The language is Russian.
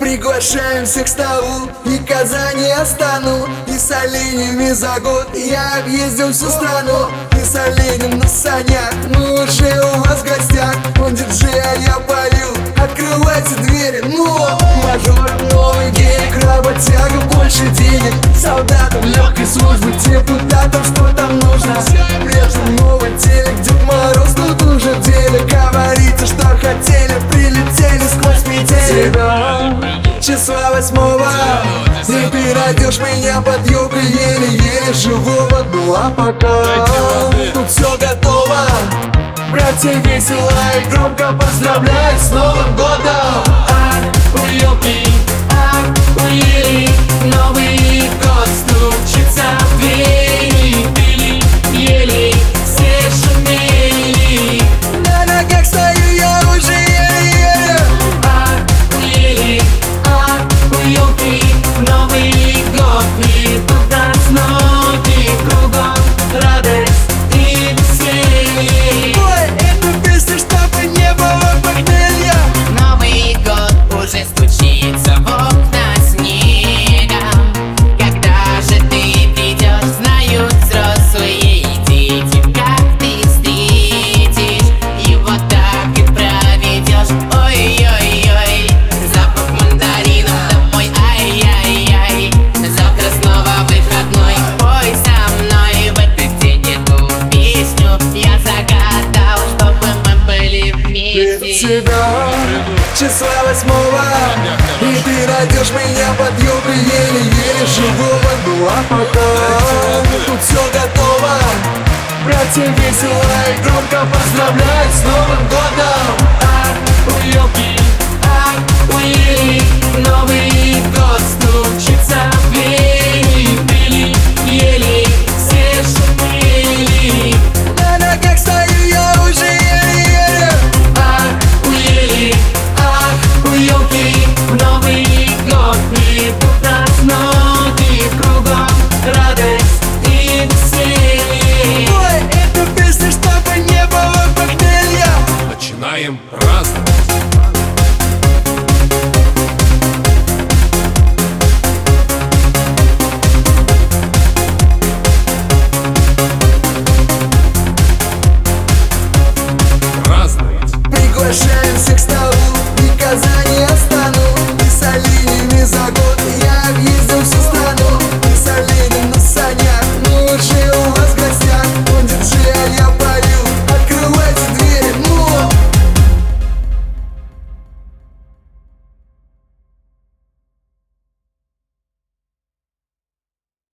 Приглашаем всех к столу, и Казань я стану, и с оленями за год я объездил всю страну. И с оленем на санях, мы уже у вас в гостях. Он диджей, а я пою, открывайте двери. Но мажор, новый гель, работяга, больше денег. Солдатам легкой службы, депутатам, что там нужно. Прежде новый телек, Дед Мороз тут уже в деле. Говорите, что хотели, прилетели сквозь метели. Числа 8-го ты перейдешь меня под юбку, еле-еле живого. Ну а пока тут все готово, братья весело и громко поздравляют с Новым годом. Елки, еле, Новый год стучится в двери. Пили, ели, все шумели. На ногах стою я уже еле-еле. Еле, елки, Новый год, и тут нас ноги кругом, радость и веселье. Ой, эту песню, чтобы не было похмелья. Новый год уже стучится в окна снегом. Когда же ты придешь, знают взрослые и дети. Как ты встретишь его, так и проведешь. Ой-ой-ой, запах мандаринов домой, ай-яй-яй. Завтра снова выходной, пой со мной. В этот день эту песню я загадал, чтобы мы были вместе. Числа 8-го и ты найдешь меня под юбкой, еле-еле живого. Ну а пока тут все готово, братья весело и громко поздравляют с Новым годом. Елки, еле.